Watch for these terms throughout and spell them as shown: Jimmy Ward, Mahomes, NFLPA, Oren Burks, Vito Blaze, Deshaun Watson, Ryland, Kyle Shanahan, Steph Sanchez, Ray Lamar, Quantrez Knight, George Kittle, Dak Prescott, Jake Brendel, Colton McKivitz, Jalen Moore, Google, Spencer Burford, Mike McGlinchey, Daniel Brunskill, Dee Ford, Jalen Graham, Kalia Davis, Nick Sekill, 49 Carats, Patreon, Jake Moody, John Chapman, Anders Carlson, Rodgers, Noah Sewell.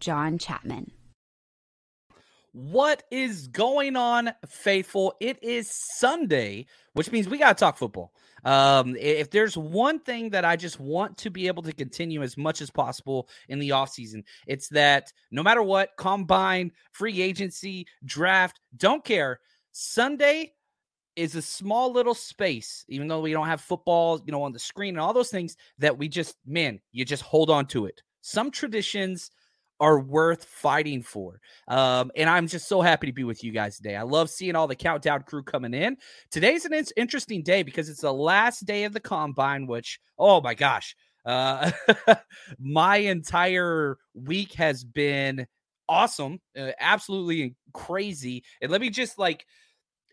John Chapman. What is going on, faithful? It is Sunday, which means we got to talk football. If there's one thing that I just want to be able to continue as much as possible in the offseason, it's that no matter what, combine, free agency, draft, don't care. Sunday is a small little space, even though we don't have football, you know, on the screen and all those things, that we just, man, you just hold on to it. Some traditions are worth fighting for. And I'm just so happy to be with you guys today. I love seeing all the countdown crew coming in. Today's an interesting day because it's the last day of the combine, which, oh my gosh, my entire week has been awesome. Absolutely crazy. And let me just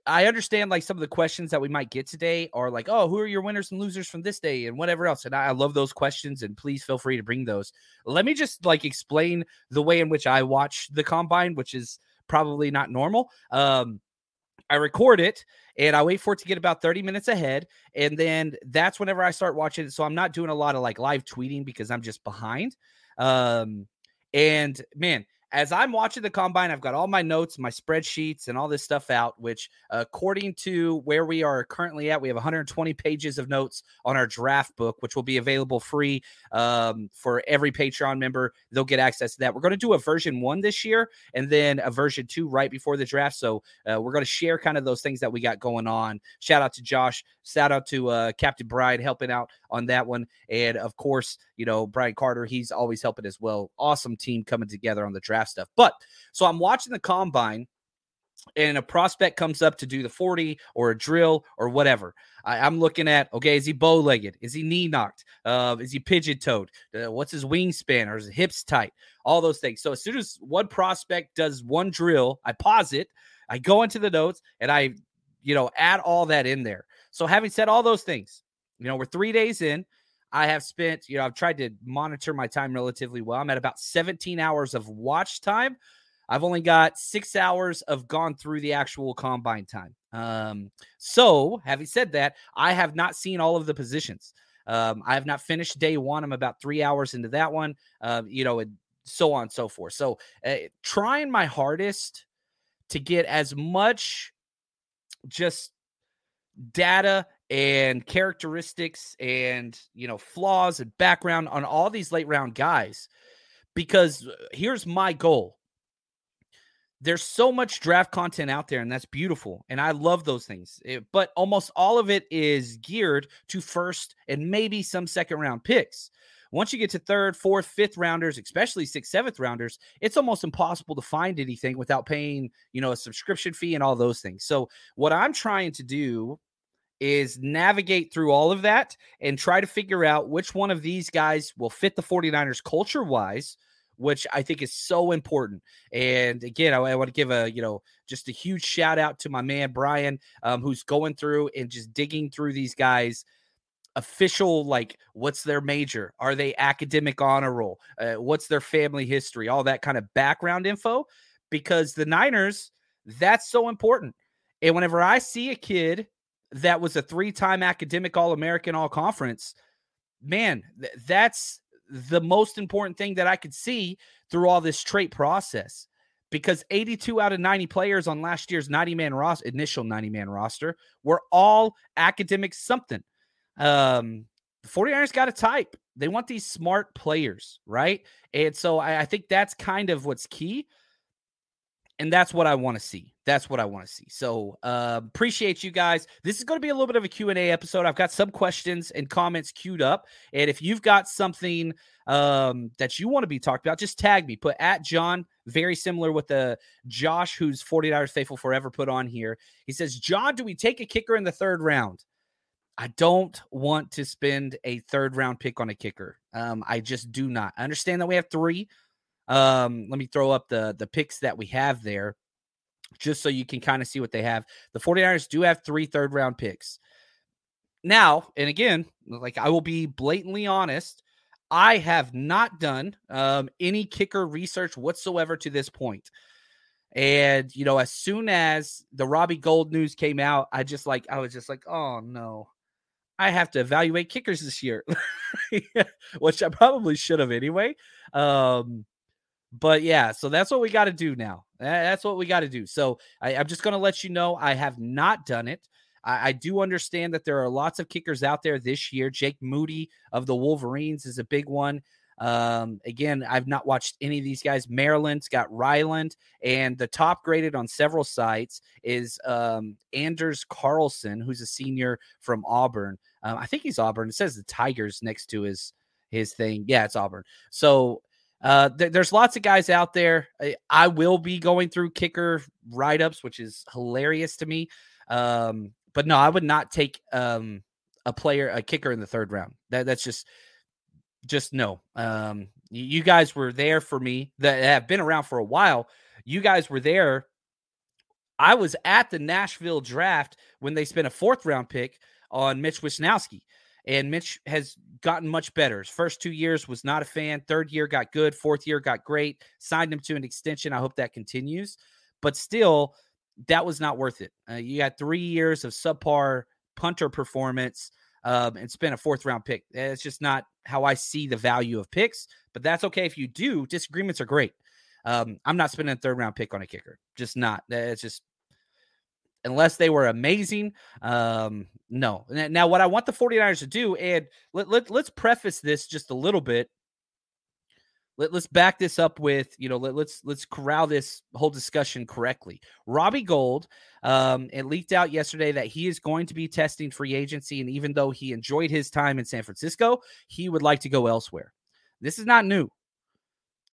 I understand some of the questions that we might get today are oh, who are your winners and losers from this day and whatever else. And I love those questions, and please feel free to bring those. Let me just explain the way in which I watch the combine, which is probably not normal. I record it and I wait for it to get about 30 minutes ahead. And then that's whenever I start watching it. So I'm not doing a lot of live tweeting because I'm just behind. And man, as I'm watching the combine, I've got all my notes, my spreadsheets, and all this stuff out, which according to where we are currently at, we have 120 pages of notes on our draft book, which will be available free for every Patreon member. They'll get access to that. We're going to do a version 1 this year and then a version 2 right before the draft. So we're going to share kind of those things that we got going on. Shout out to Josh. Shout out to Captain Brian helping out on that one. And of course, Brian Carter, he's always helping as well. Awesome team coming together on the draft stuff. But so I'm watching the combine and a prospect comes up to do the 40 or a drill or whatever. I'm looking at, okay, is he bow-legged? Is he knee-knocked? Is he pigeon-toed? What's his wingspan? Or is his hips tight? All those things. So as soon as one prospect does one drill, I pause it, I go into the notes, and I, add all that in there. So having said all those things, we're 3 days in. I have spent, I've tried to monitor my time relatively well. I'm at about 17 hours of watch time. I've only got 6 hours of gone through the actual combine time. So having said that, I have not seen all of the positions. I have not finished day one. I'm about 3 hours into that one, and so on and so forth. So trying my hardest to get as much just data and characteristics and, flaws and background on all these late round guys, because here's my goal. There's so much draft content out there, and that's beautiful. And I love those things, but almost all of it is geared to first and maybe some second round picks, Once you get to third, fourth, fifth rounders, especially sixth, seventh rounders, it's almost impossible to find anything without paying, you know, a subscription fee and all those things. So what I'm trying to do is navigate through all of that and try to figure out which one of these guys will fit the 49ers culture-wise, which I think is so important. And again, I want to give a, you know, just a huge shout out to my man, Brian, who's going through and just digging through these guys' official, like, what's their major? Are they academic honor roll? What's their family history? All that kind of background info, because the Niners, that's so important. And whenever I see a kid that was a three-time academic All-American, All-Conference, man, that's the most important thing that I could see through all this trait process, because 82 out of 90 players on last year's 90-man roster, initial 90-man roster, were all academic something. The 49ers got a type. They want these smart players, right? And so I think that's kind of what's key, and that's what I want to see. That's what I want to see. So appreciate you guys. This is going to be a little bit of a Q&A episode. I've got some questions and comments queued up. And if you've got something that you want to be talked about, just tag me. Put at John, very similar with the Josh, who's 49ers Faithful Forever put on here. He says, John, do we take a kicker in the third round? I don't want to spend a third round pick on a kicker. I just do not. I understand that we have three. Let me throw up the picks that we have there, just so you can kind of see what they have. The 49ers do have 3 third-round picks. Now, and again, like, I will be blatantly honest, I have not done any kicker research whatsoever to this point. And, you know, as soon as the Robbie Gould news came out, I was just like, oh, no. I have to evaluate kickers this year, which I probably should have anyway. But yeah, so that's what we got to do now. That's what we got to do. So I'm just going to let you know I have not done it. I do understand that there are lots of kickers out there this year. Jake Moody of the Wolverines is a big one. Again, I've not watched any of these guys. Maryland's got Ryland, and the top graded on several sites is Anders Carlson, who's a senior from Auburn. I think he's Auburn. It says the Tigers next to his thing. Yeah, it's Auburn. So there's lots of guys out there. I will be going through kicker write-ups, which is hilarious to me. But no, I would not take a kicker in the third round. That's just no. You guys were there for me that have been around for a while. You guys were there. I was at the Nashville draft when they spent a fourth round pick on Mitch Wishnowsky. And Mitch has gotten much better. His first 2 years was not a fan. Third year got good. Fourth year got great. Signed him to an extension. I hope that continues. But still, that was not worth it. You got 3 years of subpar punter performance and spent a fourth-round pick. It's just not how I see the value of picks. But that's okay if you do. Disagreements are great. I'm not spending a third-round pick on a kicker. Just not. It's just... unless they were amazing. No. Now, what I want the 49ers to do, and let's preface this just a little bit. Let's back this up with, you know, let's corral this whole discussion correctly. Robbie Gould, it leaked out yesterday that he is going to be testing free agency. And even though he enjoyed his time in San Francisco, he would like to go elsewhere. This is not new.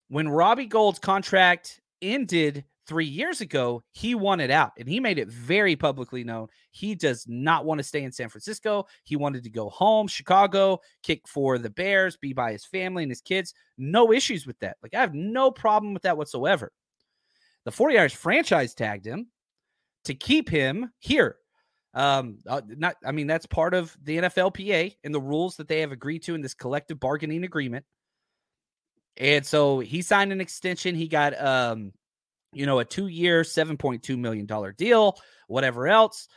When Robbie Gould's contract ended 3 years ago, he wanted out, and he made it very publicly known. He does not want to stay in San Francisco. He wanted to go home, Chicago, kick for the Bears, be by his family and his kids. No issues with that. Like, I have no problem with that whatsoever. The 49ers franchise tagged him to keep him here. That's part of the NFLPA and the rules that they have agreed to in this collective bargaining agreement. And so he signed an extension. He got, a 2-year, $7.2 million deal, whatever else.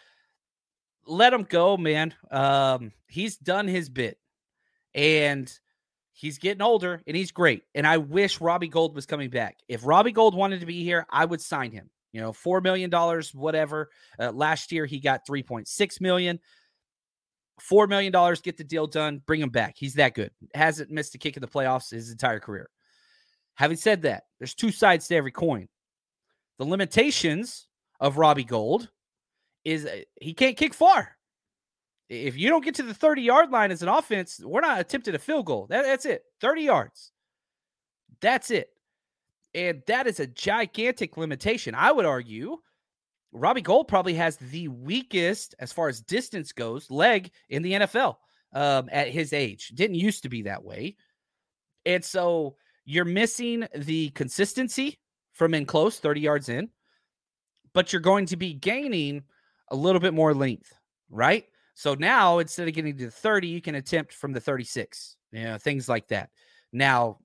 Let him go, man. He's done his bit, and he's getting older, and he's great. And I wish Robbie Gould was coming back. If Robbie Gould wanted to be here, I would sign him, you know, $4 million, whatever. Last year, he got $3.6 million. $4 million, get the deal done, bring him back. He's that good. Hasn't missed a kick in the playoffs his entire career. Having said that, there's two sides to every coin. The limitations of Robbie Gould is he can't kick far. If you don't get to the 30-yard line as an offense, we're not attempting a field goal. That's it. 30 yards. That's it. And that is a gigantic limitation. I would argue Robbie Gould probably has the weakest, as far as distance goes, leg in the NFL at his age. Didn't used to be that way. And so you're missing the consistency from in close, 30 yards in, but you're going to be gaining a little bit more length, right? So now instead of getting to the 30, you can attempt from the 36, you know, things like that. Now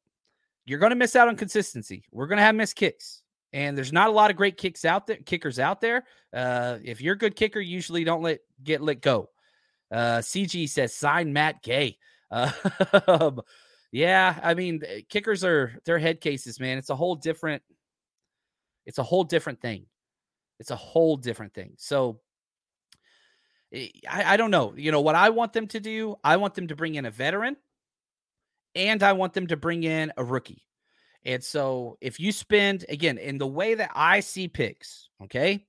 you're going to miss out on consistency. We're going to have missed kicks. And there's not a lot of great kickers out there. If you're a good kicker, usually don't let go. CG says, sign Matt Gay. Yeah, I mean, kickers are their head cases, man. It's a whole different thing. So I don't know. You know what I want them to do? I want them to bring in a veteran, and I want them to bring in a rookie. And so if you spend, again, in the way that I see picks, okay,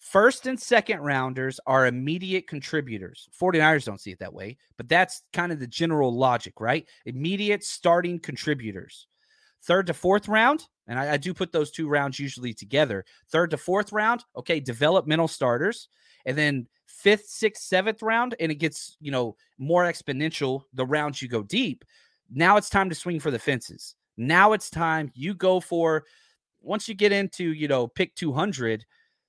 first and second rounders are immediate contributors. 49ers don't see it that way, but that's kind of the general logic, right? Immediate starting contributors. Third to fourth round, and I do put those two rounds usually together. Third to fourth round, okay, developmental starters. And then fifth, sixth, seventh round, and it gets, you know, more exponential the rounds you go deep. Now it's time to swing for the fences. Now it's time you go for, once you get into, you know, pick 200,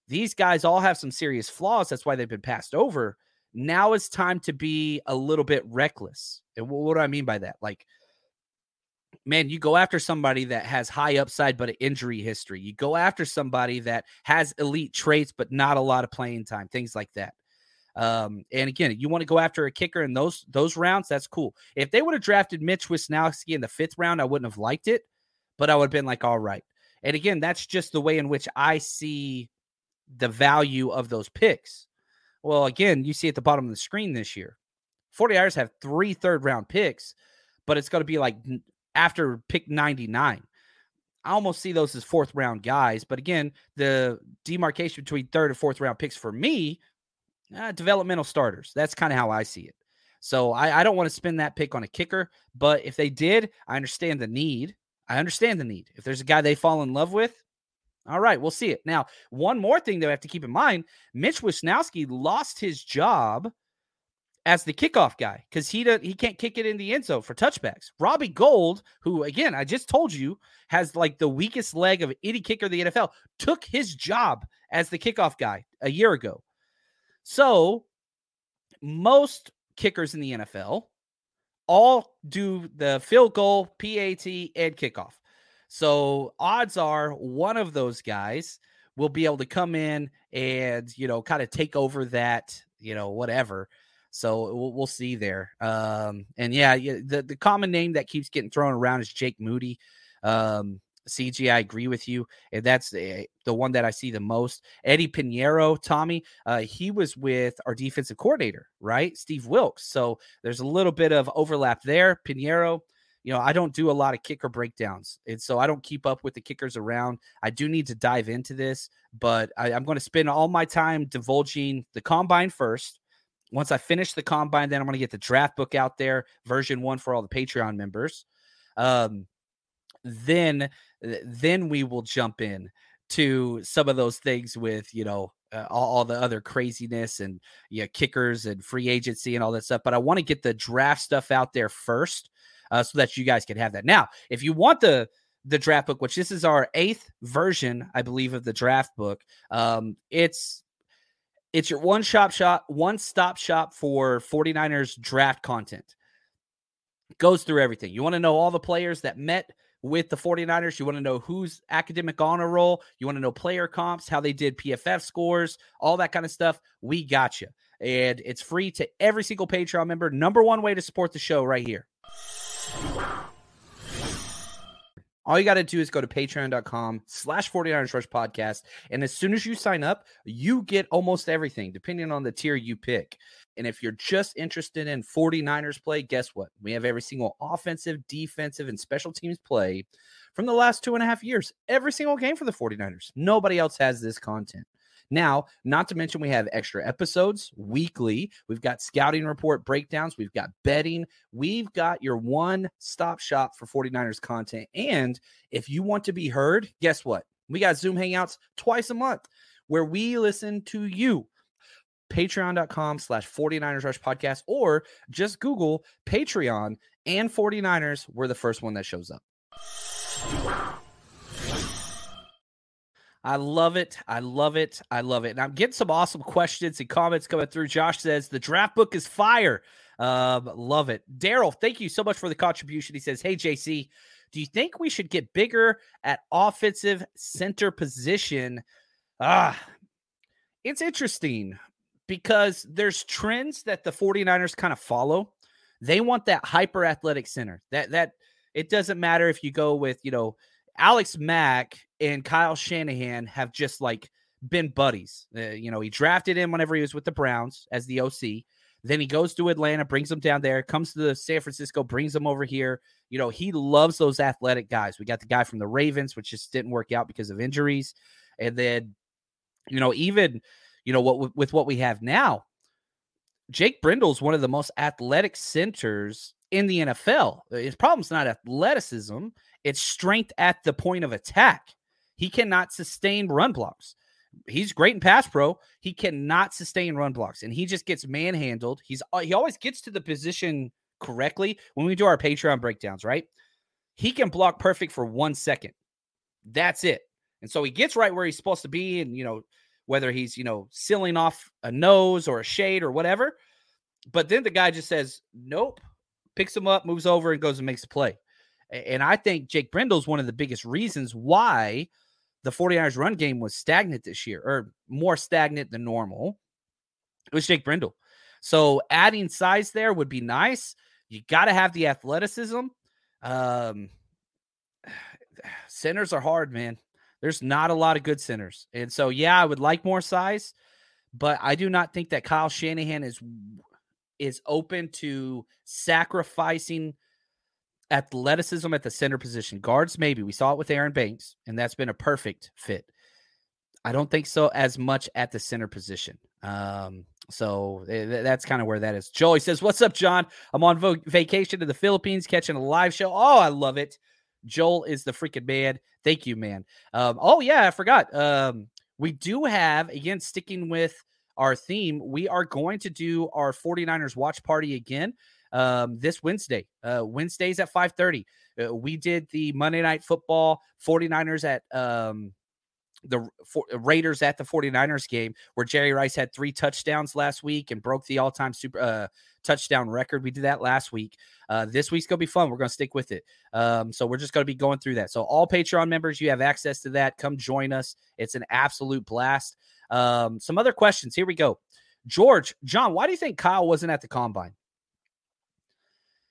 these guys all have some serious flaws. That's why they've been passed over. Now it's time to be a little bit reckless. And what do I mean by that? Like, man, you go after somebody that has high upside, but an injury history. You go after somebody that has elite traits, but not a lot of playing time, things like that. And again, you want to go after a kicker in those rounds, that's cool. If they would have drafted Mitch Wishnowsky in the fifth round, I wouldn't have liked it, but I would have been like, all right. And again, that's just the way in which I see the value of those picks. Well, again, you see at the bottom of the screen this year, 49ers have 3 third-round picks, but it's going to be like after pick 99. I almost see those as fourth-round guys, but again, the demarcation between third and fourth-round picks for me, developmental starters. That's kind of how I see it. So I don't want to spend that pick on a kicker, but if they did, I understand the need. If there's a guy they fall in love with, all right, we'll see it. Now, one more thing that we have to keep in mind, Mitch Wishnowsky lost his job as the kickoff guy because he can't kick it in the end zone for touchbacks. Robbie Gould, who, again, I just told you, has like the weakest leg of any kicker in the NFL, took his job as the kickoff guy a year ago. So most kickers in the NFL all do the field goal, PAT, and kickoff. So odds are one of those guys will be able to come in and, you know, kind of take over that, you know, whatever. So we'll see there. And yeah, the common name that keeps getting thrown around is Jake Moody. CG, I agree with you. And that's the one that I see the most. Eddie Pinheiro, Tommy, he was with our defensive coordinator, right? Steve Wilkes. So there's a little bit of overlap there. Pinheiro, you know, I don't do a lot of kicker breakdowns. And so I don't keep up with the kickers around. I do need to dive into this, but I'm going to spend all my time divulging the combine first. Once I finish the combine, then I'm going to get the draft book out there, version 1 for all the Patreon members. Then we will jump in to some of those things with, you know, all the other craziness and, yeah, you know, kickers and free agency and all that stuff. But I want to get the draft stuff out there first so that you guys can have that. Now, if you want the draft book, which this is our 8th version, I believe, of the draft book, it's your one-stop shop for 49ers draft content. Goes through everything. You want to know all the players that met with the 49ers. You want to know who's academic honor roll. You want to know player comps, how they did PFF scores, all that kind of stuff. We got you. And it's free to every single Patreon member. Number one way to support the show right here. All you got to do is go to patreon.com/49ers Rush Podcast. And as soon as you sign up, you get almost everything, depending on the tier you pick. And if you're just interested in 49ers play, guess what? We have every single offensive, defensive, and special teams play from the last 2.5 years. Every single game for the 49ers. Nobody else has this content. Now, not to mention we have extra episodes weekly. We've got scouting report breakdowns. We've got betting. We've got your one-stop shop for 49ers content. And if you want to be heard, guess what? We got Zoom Hangouts twice a month where we listen to you. Patreon.com/49ers Rush Podcast, or just Google Patreon and 49ers. We're the first one that shows up. I love it. I love it. I love it. And I'm getting some awesome questions and comments coming through. Josh says the draft book is fire. Love it. Daryl, thank you so much for the contribution. He says, hey, JC, do you think we should get bigger at offensive center position? It's interesting because there's trends that the 49ers kind of follow. They want that hyper athletic center. That it doesn't matter if you go with, Alex Mack and Kyle Shanahan have just been buddies. He drafted him whenever he was with the Browns as the OC. Then he goes to Atlanta, brings him down there, comes to the San Francisco, brings him over here. He loves those athletic guys. We got the guy from the Ravens, which just didn't work out because of injuries. And then, with what we have now, Jake Brendel is one of the most athletic centers in the NFL. His problem's not athleticism. It's strength at the point of attack. He cannot sustain run blocks. He's great in pass pro. He cannot sustain run blocks, and he just gets manhandled. He always gets to the position correctly. When we do our Patreon breakdowns, right? He can block perfect for 1 second. That's it. And so he gets right where he's supposed to be, and, whether he's, sealing off a nose or a shade or whatever. But then the guy just says, nope, picks him up, moves over, and goes and makes the play. And I think Jake Brendel is one of the biggest reasons why the 49ers run game was stagnant this year, or more stagnant than normal. It was Jake Brendel. So adding size there would be nice. You got to have the athleticism. Centers are hard, man. There's not a lot of good centers. And so, yeah, I would like more size, but I do not think that Kyle Shanahan is open to sacrificing athleticism at the center position. Guards, maybe. We saw it with Aaron Banks, and that's been a perfect fit. I don't think so as much at the center position. So that's kind of where that is. Joey says, what's up, John? I'm on vacation to the Philippines, catching a live show. Oh, I love it. Joel is the freaking man. Thank you, man. I forgot. We do have, again, sticking with our theme, we are going to do our 49ers watch party again this Wednesday. Wednesdays at 5:30. We did the Monday Night Football 49ers at Raiders at the 49ers game, where Jerry Rice had 3 touchdowns last week and broke the all-time super touchdown record. We did that last week. This week's going to be fun. We're going to stick with it. So we're just going to be going through that. So all Patreon members, you have access to that. Come join us. It's an absolute blast. Some other questions. Here we go. George, John, why do you think Kyle wasn't at the combine?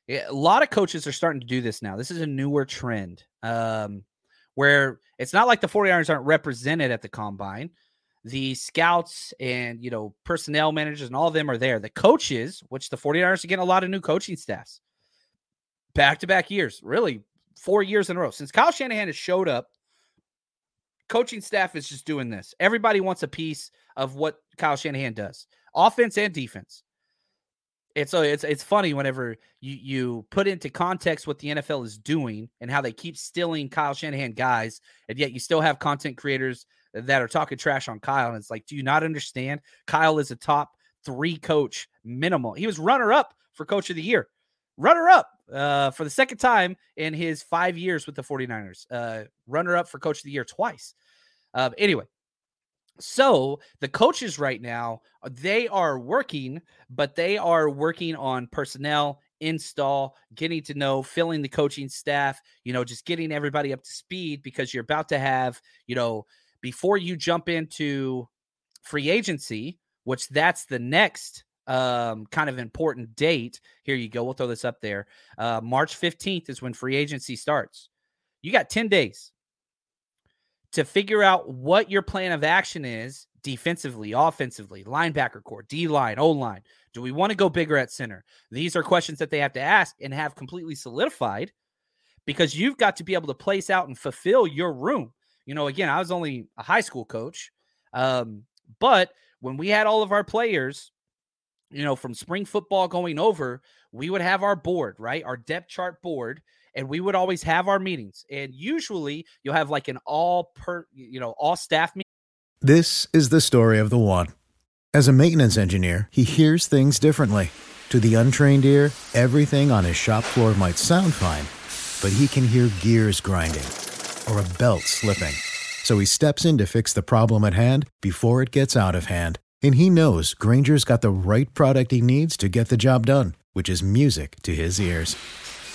Yeah, a lot of coaches are starting to do this now. This is a newer trend. Where it's not like the 49ers aren't represented at the combine. The scouts and, personnel managers and all of them are there. The coaches, which the 49ers are getting a lot of new coaching staffs. Back-to-back years, really 4 years in a row. Since Kyle Shanahan has showed up, coaching staff is just doing this. Everybody wants a piece of what Kyle Shanahan does, offense and defense. It's funny whenever you put into context what the NFL is doing and how they keep stealing Kyle Shanahan guys, and yet you still have content creators that are talking trash on Kyle. And it's like, do you not understand? Kyle is a top 3 coach minimal. He was runner-up for Coach of the Year. Runner-up for the second time in his 5 years with the 49ers. Runner-up for Coach of the Year twice. Anyway. So the coaches right now, they are working, but they are working on personnel, install, getting to know, filling the coaching staff, just getting everybody up to speed, because you're about to have, before you jump into free agency, which that's the next kind of important date. Here you go. We'll throw this up there. March 15th is when free agency starts. You got 10 days. To figure out what your plan of action is defensively, offensively, linebacker core, D-line, O-line. Do we want to go bigger at center? These are questions that they have to ask and have completely solidified, because you've got to be able to place out and fulfill your room. Again, I was only a high school coach. But when we had all of our players, you know, from spring football going over, we would have our board, right? Our depth chart board. And we would always have our meetings. And usually you'll have like an all staff meeting. This is the story of the one. As a maintenance engineer, he hears things differently. To the untrained ear, everything on his shop floor might sound fine, but he can hear gears grinding or a belt slipping. So he steps in to fix the problem at hand before it gets out of hand. And he knows Granger's got the right product he needs to get the job done, which is music to his ears.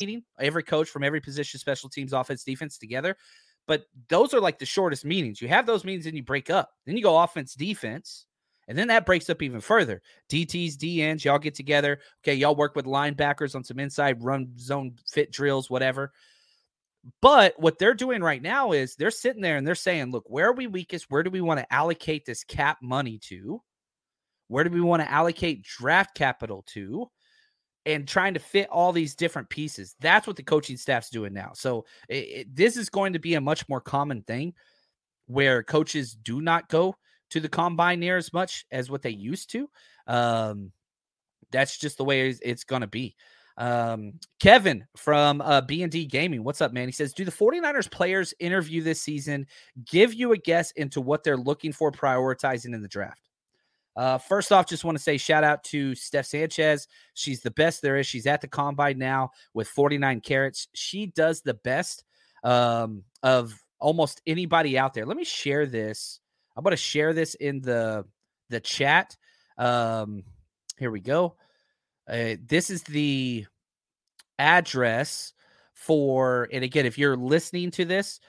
Meeting every coach from every position, special teams, offense, defense together. But those are like the shortest meetings. You have those meetings and you break up. Then you go offense, defense, and then that breaks up even further. DTs, DNs, y'all get together. Okay, y'all work with linebackers on some inside run zone fit drills, whatever. But what they're doing right now is they're sitting there and they're saying, look, where are we weakest? Where do we want to allocate this cap money to? Where do we want to allocate draft capital to? And trying to fit all these different pieces. That's what the coaching staff's doing now. So this is going to be a much more common thing where coaches do not go to the combine near as much as what they used to. That's just the way it's going to be. Kevin from B&D Gaming. What's up, man? He says, do the 49ers players interview this season give you a guess into what they're looking for, prioritizing in the draft? First off, just want to say shout out to Steph Sanchez. She's the best there is. She's at the combine now with 49 carats. She does the best of almost anybody out there. Let me share this. I'm going to share this in the chat. Here we go. This is the address for, and again, if you're listening to this,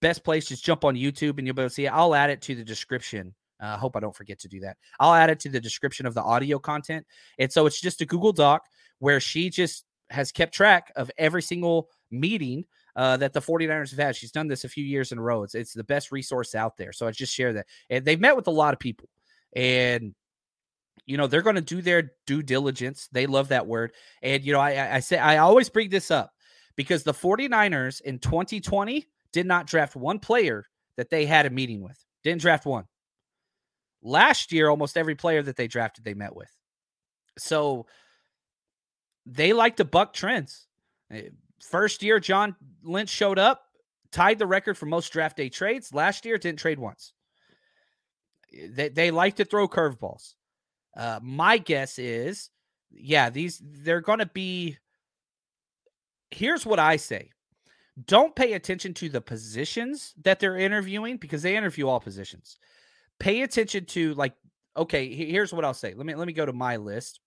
best place, just jump on YouTube and you'll be able to see it. I'll add it to the description. I hope I don't forget to do that. I'll add it to the description of the audio content. And so it's just a Google Doc where she just has kept track of every single meeting that the 49ers have had. She's done this a few years in a row. It's the best resource out there. So I just share that. And they've met with a lot of people. And, you know, they're going to do their due diligence. They love that word. And, you know, I say I always bring this up because the 49ers in 2020 did not draft one player that they had a meeting with. Didn't draft one. Last year, almost every player that they drafted, they met with. So they like to buck trends. First year, John Lynch showed up, tied the record for most draft day trades. Last year, didn't trade once. They like to throw curveballs. My guess is, yeah, they're going to be. Here's what I say. Don't pay attention to the positions that they're interviewing because they interview all positions. Pay attention to, like, okay, here's what I'll say. Let me go to my list.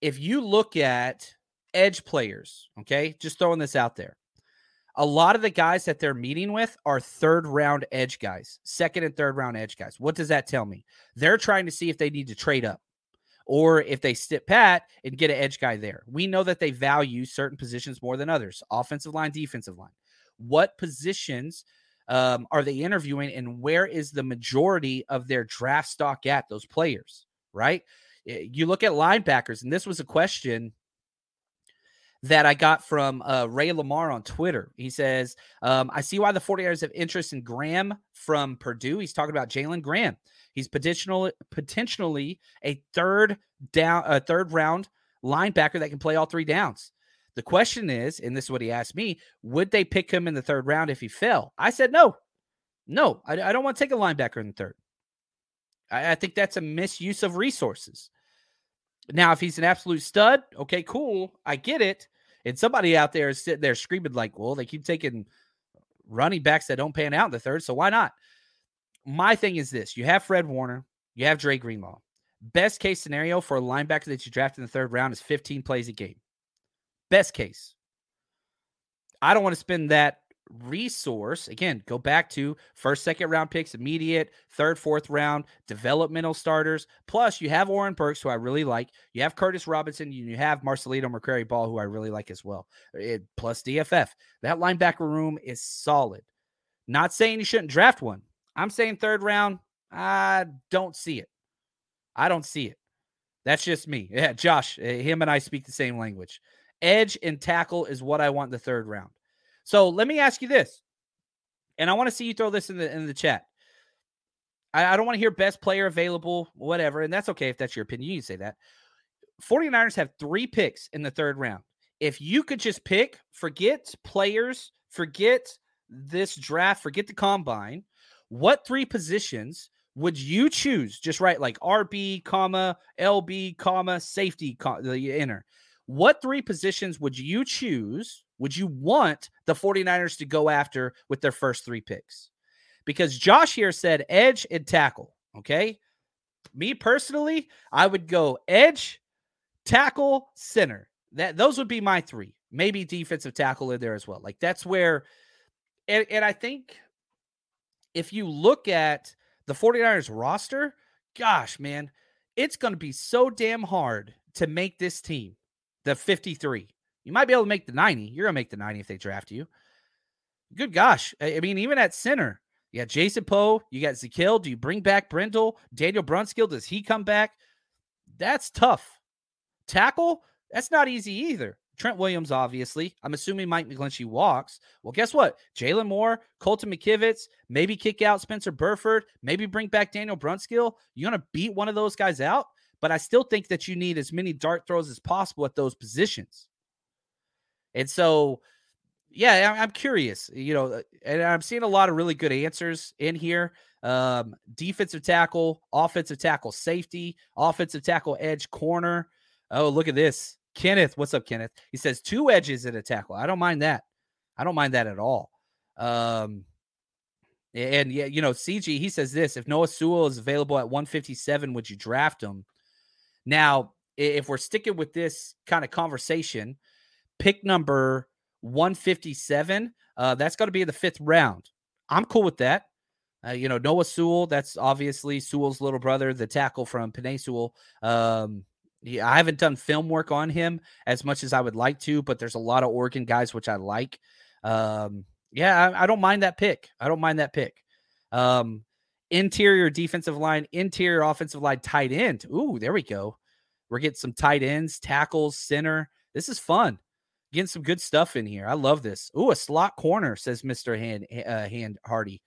If you look at edge players, okay, just throwing this out there, a lot of the guys that they're meeting with are third-round edge guys, second- and third-round edge guys. What does that tell me? They're trying to see if they need to trade up or if they sit pat and get an edge guy there. We know that they value certain positions more than others, offensive line, defensive line. What positions are they interviewing, and where is the majority of their draft stock at, those players, right? You look at linebackers, and this was a question that I got from Ray Lamar on Twitter. He says, I see why the 49ers have interest in Graham from Purdue. He's talking about Jalen Graham. He's potentially a third round linebacker that can play all three downs. The question is, and this is what he asked me, would they pick him in the third round if he fell? I said, no, I don't want to take a linebacker in the third. I think that's a misuse of resources. Now, if he's an absolute stud, okay, cool. I get it. And somebody out there is sitting there screaming like, well, they keep taking running backs that don't pan out in the third, so why not? My thing is this. You have Fred Warner. You have Dre Greenlaw. Best case scenario for a linebacker that you draft in the third round is 15 plays a game. Best case. I don't want to spend that resource. Again, go back to first, second round picks, immediate, third, fourth round, developmental starters. Plus, you have Oren Burks, who I really like. You have Curtis Robinson. You have Marcelino McCrary-Ball, who I really like as well. Plus DFF. That linebacker room is solid. Not saying you shouldn't draft one. I'm saying third round. I don't see it. That's just me. Yeah, Josh, him and I speak the same language. Edge and tackle is what I want in the third round. So let me ask you this, and I want to see you throw this in the chat. I don't want to hear best player available, whatever, and that's okay if that's your opinion. You can say that. 49ers have 3 picks in the third round. If you could just pick, forget players, forget this draft, forget the combine, what 3 positions would you choose? Just write like RB, comma, LB, comma, safety, the enter. What 3 positions would you choose? Would you want the 49ers to go after with their first 3 picks? Because Josh here said edge and tackle, okay? Me personally, I would go edge, tackle, center. Those would be my 3. Maybe defensive tackle in there as well. Like that's where – and I think if you look at the 49ers roster, gosh, man, it's going to be so damn hard to make this team, the 53. You might be able to make the 90. You're going to make the 90 if they draft you. Good gosh. I mean, even at center, you got Jason Poe. You got Zekiel. Do you bring back Brendel? Daniel Brunskill, does he come back? That's tough. Tackle, that's not easy either. Trent Williams, obviously. I'm assuming Mike McGlinchey walks. Well, guess what? Jalen Moore, Colton McKivitz, maybe kick out Spencer Burford, maybe bring back Daniel Brunskill. You're going to beat one of those guys out, but I still think that you need as many dart throws as possible at those positions. And so, yeah, I'm curious, you know, and I'm seeing a lot of really good answers in here. Defensive tackle, offensive tackle, safety, offensive tackle, edge, corner. Oh, look at this. Kenneth. What's up, Kenneth? He says 2 edges and a tackle. I don't mind that. I don't mind that at all. And yeah, you know, CG, he says this, if Noah Sewell is available at 157, would you draft him? Now, if we're sticking with this kind of conversation, pick number 157, that's going to be in the 5th round. I'm cool with that. You know, Noah Sewell, that's obviously Sewell's little brother, the tackle from Penei Sewell. I haven't done film work on him as much as I would like to, but there's a lot of Oregon guys which I like. I don't mind that pick. Interior defensive line, interior offensive line, tight end. Ooh, there we go. We're getting some tight ends, tackles, center. This is fun. Getting some good stuff in here. I love this. Ooh, a slot corner, says Mr. Hand Hardy.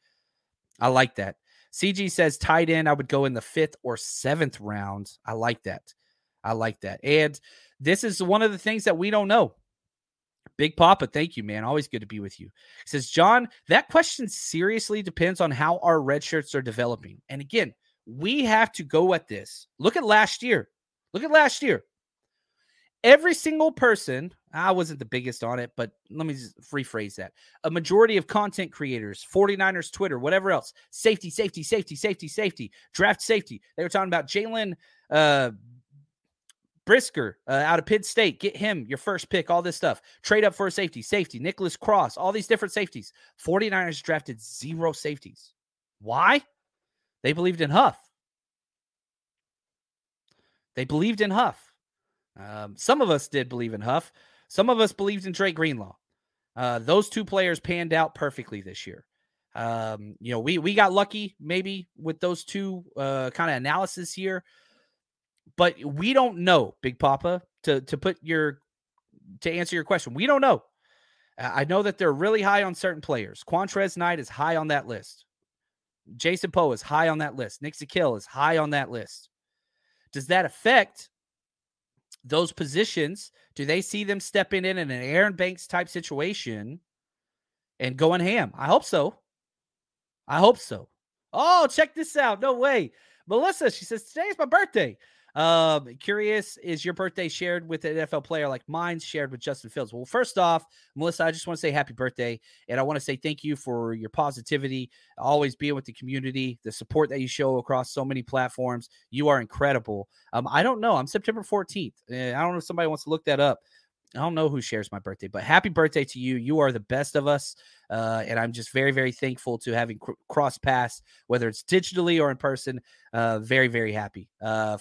I like that. CG says tight end. I would go in the 5th or 7th round. I like that. And this is one of the things that we don't know. Big Papa, thank you, man. Always good to be with you. He says, John, that question seriously depends on how our red shirts are developing. And again, we have to go at this. Look at last year. Every single person, I wasn't the biggest on it, but let me just rephrase that. A majority of content creators, 49ers Twitter, whatever else, safety, draft safety. They were talking about Jalen Brisker out of Pitt State. Get him, your first pick, all this stuff. Trade up for a safety, Nicholas Cross, all these different safeties. 49ers drafted 0 safeties. Why? They believed in Huff. They believed in Huff. Some of us did believe in Huff. Some of us believed in Drake Greenlaw. Those two players panned out perfectly this year. We got lucky maybe with those two kind of analysis here, but we don't know, Big Papa, to answer your question. We don't know. I know that they're really high on certain players. Quantrez Knight is high on that list. Jason Poe is high on that list. Nick Sekill is high on that list. Does that affect those positions? Do they see them stepping in an Aaron Banks type situation and going ham? I hope so. Oh, check this out. No way. Melissa, she says, today's my birthday. Curious, is your birthday shared with an NFL player like mine's shared with Justin Fields? Well, first off, Melissa, I just want to say happy birthday. And I want to say thank you for your positivity, always being with the community, the support that you show across so many platforms. You are incredible. I don't know. I'm September 14th. I don't know if somebody wants to look that up. I don't know who shares my birthday, but happy birthday to you. You are the best of us. And I'm just very, very thankful to having crossed paths, whether it's digitally or in person. Very, very happy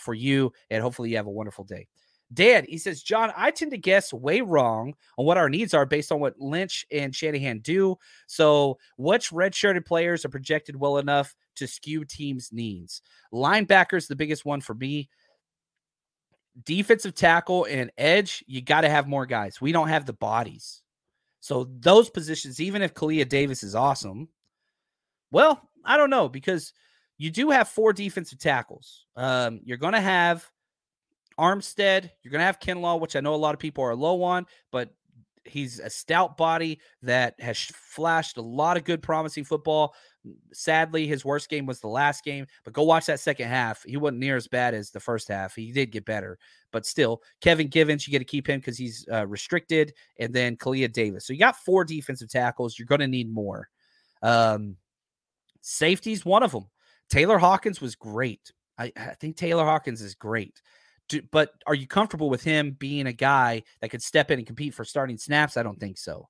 for you. And hopefully you have a wonderful day. Dan, he says, John, I tend to guess way wrong on what our needs are based on what Lynch and Shanahan do. So which red-shirted players are projected well enough to skew teams' needs? Linebackers, the biggest one for me. Defensive tackle and edge, you got to have more guys. We don't have the bodies. So those positions, even if Kalia Davis is awesome, well, I don't know, because you do have four defensive tackles. You're going to have Armstead. You're going to have Kinlaw, which I know a lot of people are low on, but he's a stout body that has flashed a lot of good promising football. Sadly, his worst game was the last game, but go watch that second half. He wasn't near as bad as the first half. He did get better, but still, Kevin Givens, you get to keep him because he's restricted, and then Kalia Davis. So you got four defensive tackles. You're going to need more. Safety's one of them. Taylor Hawkins was great. I think Taylor Hawkins is great. But are you comfortable with him being a guy that could step in and compete for starting snaps? I don't think so.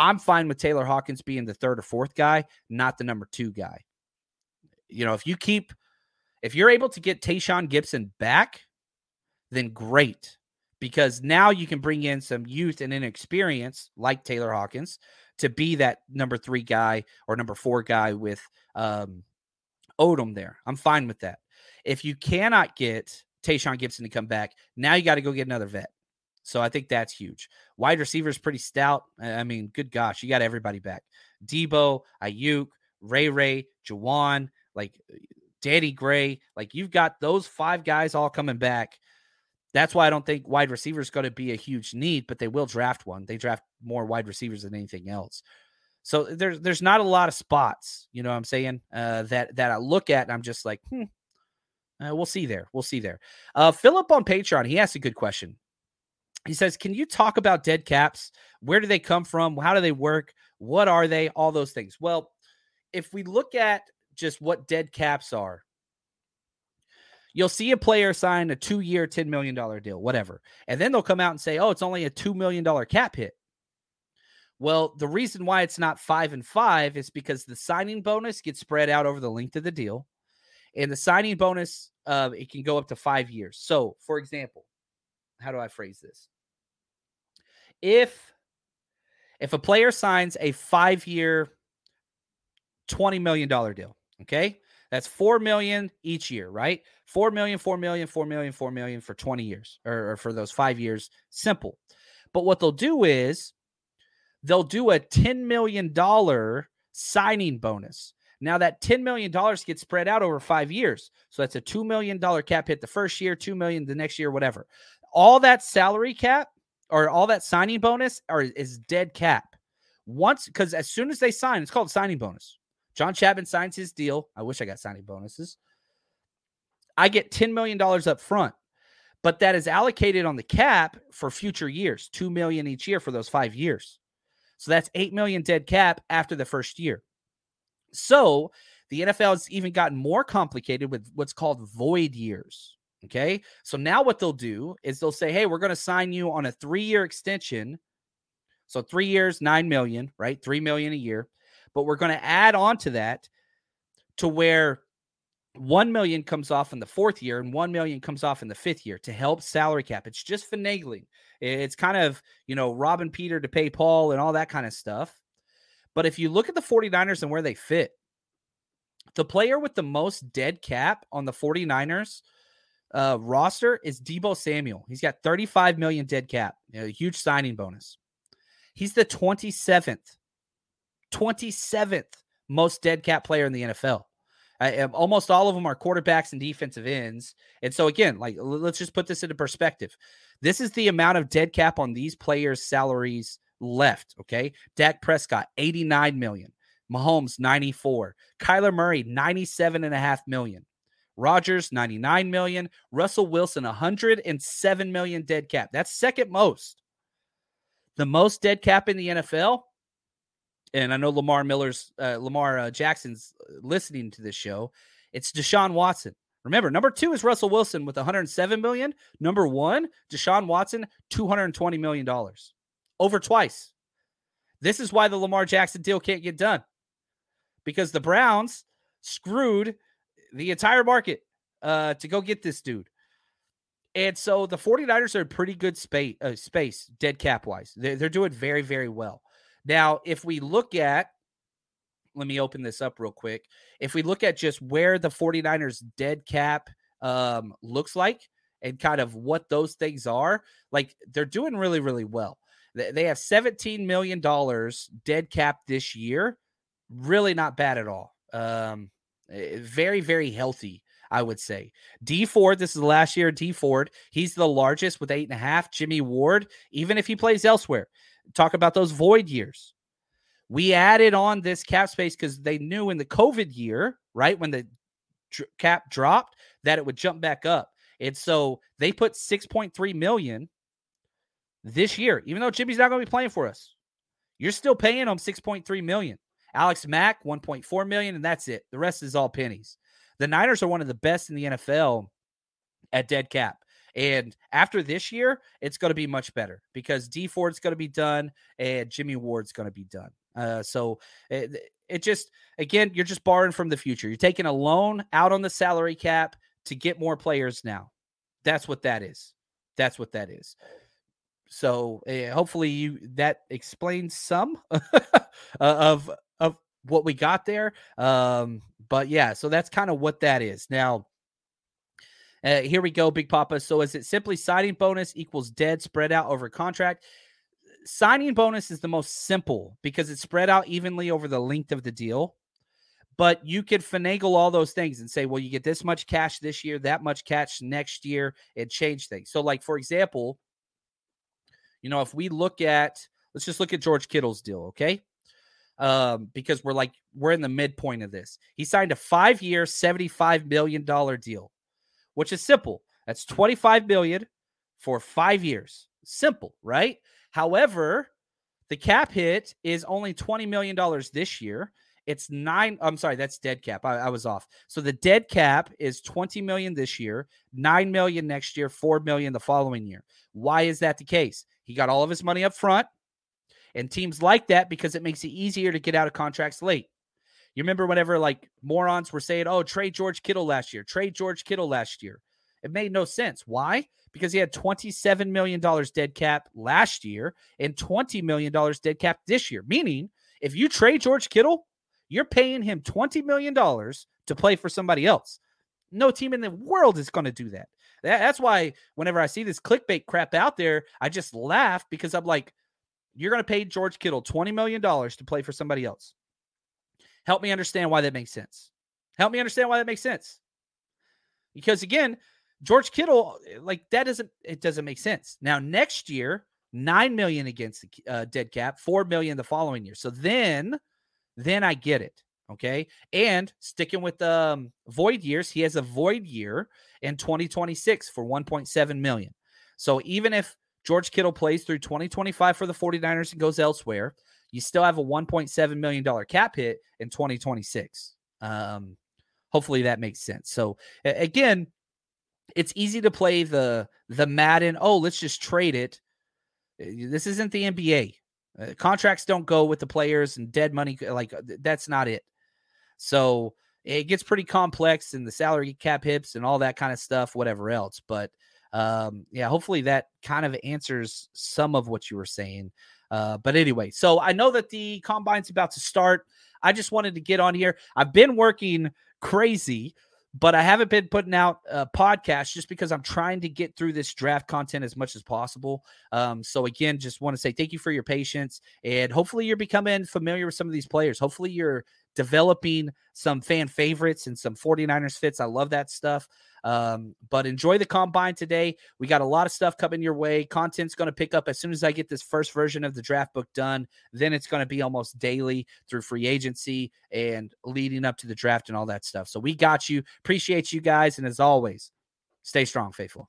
I'm fine with Taylor Hawkins being the third or fourth guy, not the number two guy. You know, if you're able to get Tayshawn Gibson back, then great, because now you can bring in some youth and inexperience like Taylor Hawkins to be that number three guy or number four guy with Odom there. I'm fine with that. If you cannot get Tayshawn Gibson to come back, now you got to go get another vet. So I think that's huge. Wide receiver is pretty stout. I mean, good gosh, you got everybody back. Debo, Ayuk, Ray, Juwan, like Danny Gray. Like, you've got those five guys all coming back. That's why I don't think wide receiver is going to be a huge need, but they will draft one. They draft more wide receivers than anything else. So there's not a lot of spots, you know what I'm saying, that I look at and I'm just like, we'll see there. We'll see there. Philip on Patreon, he asked a good question. He says, can you talk about dead caps? Where do they come from? How do they work? What are they? All those things. Well, if we look at just what dead caps are, you'll see a player sign a 2-year, $10 million deal, whatever. And then they'll come out and say, oh, it's only a $2 million cap hit. Well, the reason why it's not 5 and 5 is because the signing bonus gets spread out over the length of the deal. And the signing bonus, it can go up to 5 years. So, for example, how do I phrase this? If a player signs a 5-year, $20 million deal, okay? That's $4 million each year, right? $4 million for 20 years or for those 5 years. Simple. But what they'll do is they'll do a $10 million signing bonus. Now that $10 million gets spread out over 5 years. So that's a $2 million cap hit the first year, $2 million the next year, whatever. All that salary cap or all that signing bonus is dead cap. Once, because as soon as they sign, it's called signing bonus. John Chapman signs his deal. I wish I got signing bonuses. I get $10 million up front, but that is allocated on the cap for future years, $2 million each year for those 5 years. So that's $8 million dead cap after the first year. So the NFL has even gotten more complicated with what's called void years. Okay. So now what they'll do is they'll say, hey, we're going to sign you on a 3-year extension. So 3 years, $9 million, right? $3 million a year. But we're going to add on to that to where $1 million comes off in the fourth year and $1 million comes off in the fifth year to help salary cap. It's just finagling. It's kind of, you know, robbing Peter to pay Paul and all that kind of stuff. But if you look at the 49ers and where they fit, the player with the most dead cap on the 49ers roster is Debo Samuel. He's got $35 million dead cap, a huge signing bonus. He's the 27th most dead cap player in the NFL. Almost all of them are quarterbacks and defensive ends. And so again, like, let's just put this into perspective. This is the amount of dead cap on these players' salaries left. Okay. Dak Prescott, $89 million. Mahomes, $94 million. Kyler Murray, $97.5 million. Rodgers, $99 million. Russell Wilson, $107 million dead cap. That's second most. The most dead cap in the NFL. And I know Lamar Jackson's listening to this show. It's Deshaun Watson. Remember, number two is Russell Wilson with $107 million. Number one, Deshaun Watson, $220 million. Over twice. This is why the Lamar Jackson deal can't get done. Because the Browns screwed the entire market to go get this dude. And so the 49ers are in pretty good space dead cap-wise. They're doing very, very well. Now, if we look at, let me open this up real quick. If we look at just where the 49ers dead cap looks like and kind of what those things are, like, they're doing really, really well. They have $17 million dead cap this year. Really not bad at all. Very, very healthy, I would say. Dee Ford, this is the last year of Dee Ford. He's the largest with 8.5. Jimmy Ward, even if he plays elsewhere. Talk about those void years. We added on this cap space because they knew in the COVID year, right, when the cap dropped, that it would jump back up. And so they put $6.3 million this year. Even though Jimmy's not going to be playing for us, you're still paying him $6.3 million. Alex Mack, $1.4 million, and that's it. The rest is all pennies. The Niners are one of the best in the NFL at dead cap. And after this year, it's going to be much better because Dee Ford's going to be done and Jimmy Ward's going to be done. So it just, again, you're just borrowing from the future. You're taking a loan out on the salary cap to get more players now. That's what that is. That's what that is. So hopefully that explains some of what we got there. But yeah, so that's kind of what that is. Now, here we go, Big Papa. So is it simply signing bonus equals dead spread out over contract? Signing bonus is the most simple because it's spread out evenly over the length of the deal. But you could finagle all those things and say, well, you get this much cash this year, that much cash next year, and change things. So, like, for example, you know, if we look at, let's just look at George Kittle's deal, okay? Because we're in the midpoint of this. He signed a 5-year, $75 million deal, which is simple. That's $25 million for 5 years. Simple, right? However, the cap hit is only $20 million this year. It's that's dead cap. I was off. So the dead cap is $20 million this year, $9 million next year, $4 million the following year. Why is that the case? He got all of his money up front, and teams like that because it makes it easier to get out of contracts late. You remember whenever, like, morons were saying, oh, trade George Kittle last year. It made no sense. Why? Because he had $27 million dead cap last year and $20 million dead cap this year. Meaning, if you trade George Kittle, you're paying him $20 million to play for somebody else. No team in the world is going to do that. That's why whenever I see this clickbait crap out there, I just laugh because I'm like, you're going to pay George Kittle $20 million to play for somebody else. Help me understand why that makes sense. Because again, George Kittle, like, it doesn't make sense. Now, next year, $9 million against the dead cap, $4 million the following year. So then I get it. Okay. And sticking with void years, he has a void year in 2026 for $1.7 million. So even if George Kittle plays through 2025 for the 49ers and goes elsewhere, you still have a $1.7 million cap hit in 2026. Hopefully that makes sense. So again, it's easy to play the Madden. Oh, let's just trade it. This isn't the NBA. Contracts don't go with the players and dead money. Like, that's not it. So it gets pretty complex and the salary cap hits and all that kind of stuff, whatever else. But yeah, hopefully that kind of answers some of what you were saying. But anyway, so I know that the combine's about to start. I just wanted to get on here. I've been working crazy, but I haven't been putting out a podcast just because I'm trying to get through this draft content as much as possible. So again, just want to say thank you for your patience, and hopefully you're becoming familiar with some of these players. Hopefully you're developing some fan favorites and some 49ers fits. I love that stuff. But enjoy the combine today. We got a lot of stuff coming your way. Content's going to pick up as soon as I get this first version of the draft book done. Then it's going to be almost daily through free agency and leading up to the draft and all that stuff. So we got you. Appreciate you guys. And as always, stay strong, faithful.